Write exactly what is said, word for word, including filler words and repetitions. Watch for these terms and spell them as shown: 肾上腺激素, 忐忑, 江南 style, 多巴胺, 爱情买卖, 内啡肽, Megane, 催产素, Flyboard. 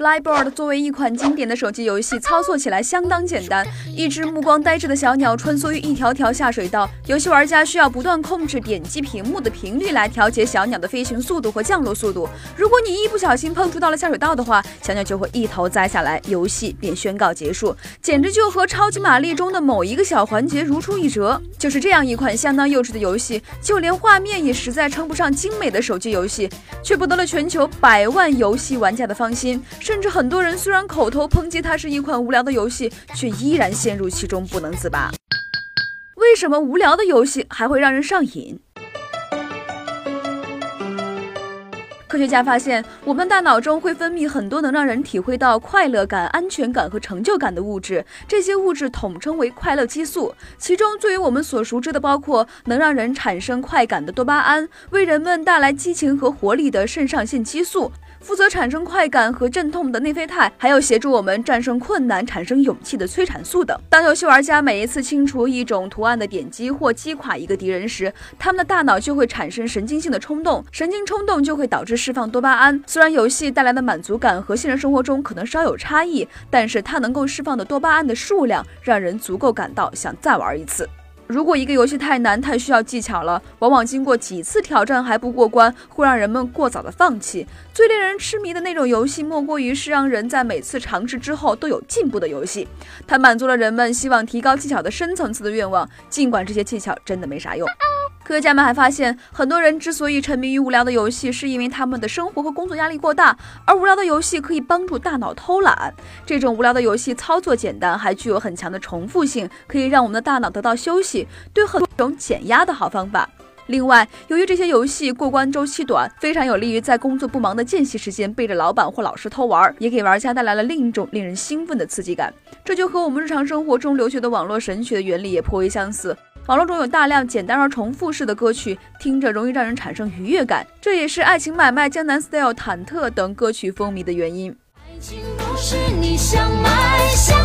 Flyboard 作为一款经典的手机游戏，操作起来相当简单。一只目光呆滞的小鸟穿梭于一条条下水道，游戏玩家需要不断控制点击屏幕的频率来调节小鸟的飞行速度和降落速度。如果你一不小心碰触到了下水道的话，小鸟就会一头栽下来，游戏便宣告结束。简直就和超级玛丽中的某一个小环节如出一辙。就是这样一款相当幼稚的游戏，就连画面也实在称不上精美的手机游戏，却博得了全球百万游戏玩家的芳心。 甚至很多人虽然口头抨击它是一款无聊的游戏，却依然陷入其中不能自拔。为什么无聊的游戏还会让人上瘾？科学家发现，我们大脑中会分泌很多能让人体会到快乐感、安全感和成就感的物质，这些物质统称为快乐激素。其中最为我们所熟知的包括能让人产生快感的多巴胺，为人们带来激情和活力的肾上腺激素， 负责产生快感和镇痛的内啡肽，还有协助我们战胜困难、产生勇气的催产素等。当游戏玩家每一次清除一种图案的点击或击垮一个敌人时，他们的大脑就会产生神经性的冲动，神经冲动就会导致释放多巴胺。虽然游戏带来的满足感和现实生活中可能稍有差异，但是它能够释放的多巴胺的数量，让人足够感到想再玩一次。 如果一个游戏太难、太需要技巧了，往往经过几次挑战还不过关，会让人们过早的放弃。最令人痴迷的那种游戏，莫过于是让人在每次尝试之后都有进步的游戏。它满足了人们希望提高技巧的深层次的愿望，尽管这些技巧真的没啥用。 科学家们还发现，很多人之所以沉迷于无聊的游戏，是因为他们的生活和工作压力过大，而无聊的游戏可以帮助大脑偷懒。这种无聊的游戏操作简单，还具有很强的重复性，可以让我们的大脑得到休息，对很多种减压的好方法。 另外，由于这些游戏过关周期短，非常有利于在工作不忙的间隙时间背着老板或老师偷玩，也给玩家带来了另一种令人兴奋的刺激感。这就和我们日常生活中流行的网络神学的原理也颇为相似。网络中有大量简单而重复式的歌曲，听着容易让人产生愉悦感，这也是《爱情买卖》《江南 style》《忐忑》等歌曲风靡的原因。爱情不是你想买下